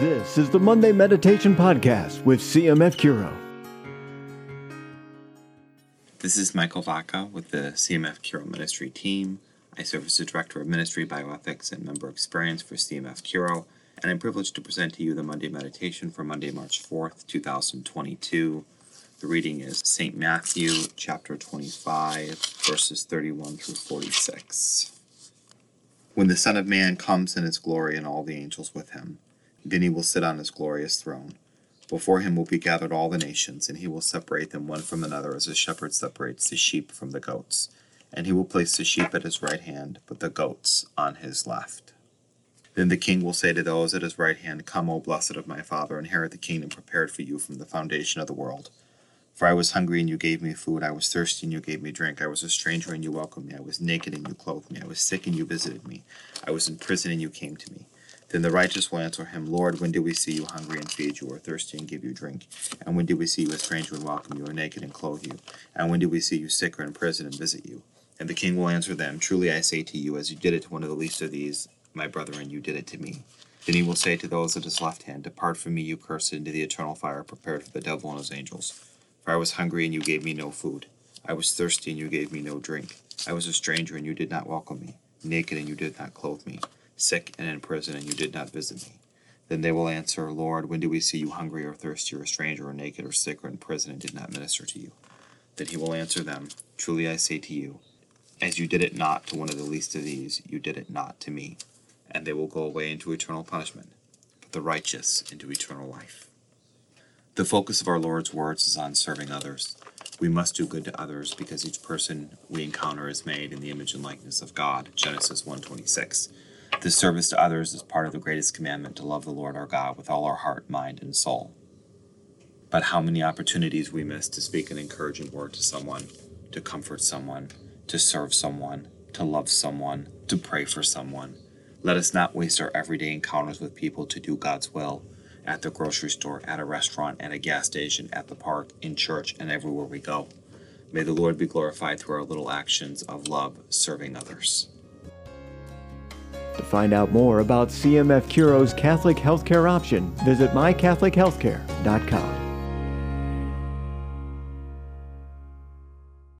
This is the Monday Meditation Podcast with CMF Curo. This is Michael Vaca with the CMF Curo Ministry team. I serve as the Director of Ministry, Bioethics, and Member Experience for CMF Curo, and I'm privileged to present to you the Monday Meditation for Monday, March 4th, 2022. The reading is St. Matthew, chapter 25, verses 31 through 46. When the Son of Man comes in his glory and all the angels with him, then he will sit on his glorious throne. Before him will be gathered all the nations, and he will separate them one from another as a shepherd separates the sheep from the goats. And he will place the sheep at his right hand, but the goats on his left. Then the king will say to those at his right hand, "Come, O blessed of my Father, inherit the kingdom prepared for you from the foundation of the world. For I was hungry, and you gave me food. I was thirsty, and you gave me drink. I was a stranger, and you welcomed me. I was naked, and you clothed me. I was sick, and you visited me. I was in prison, and you came to me." Then the righteous will answer him, "Lord, when did we see you hungry and feed you, or thirsty and give you drink? And when did we see you a stranger and welcome you, or naked and clothe you? And when did we see you sick or in prison and visit you?" And the king will answer them, "Truly I say to you, as you did it to one of the least of these, my brethren, you did it to me." Then he will say to those at his left hand, "Depart from me, you cursed, into the eternal fire prepared for the devil and his angels. For I was hungry, and you gave me no food. I was thirsty, and you gave me no drink. I was a stranger, and you did not welcome me. Naked, and you did not clothe me. Sick and in prison, and you did not visit me." Then they will answer, "Lord, when did we see you hungry or thirsty or a stranger or naked or sick or in prison and did not minister to you?" Then he will answer them, "Truly I say to you, as you did it not to one of the least of these, you did it not to me." And they will go away into eternal punishment, but the righteous into eternal life. The focus of our Lord's words is on serving others. We must do good to others because each person we encounter is made in the image and likeness of God, Genesis 1:26. This service to others is part of the greatest commandment to love the Lord our God with all our heart, mind, and soul. But how many opportunities we miss to speak an encouraging word to someone, to comfort someone, to serve someone, to love someone, to pray for someone. Let us not waste our everyday encounters with people to do God's will, at the grocery store, at a restaurant, at a gas station, at the park, in church, and everywhere we go. May the Lord be glorified through our little actions of love, serving others. To find out more about CMF Curo's Catholic healthcare option, visit mycatholichealthcare.com.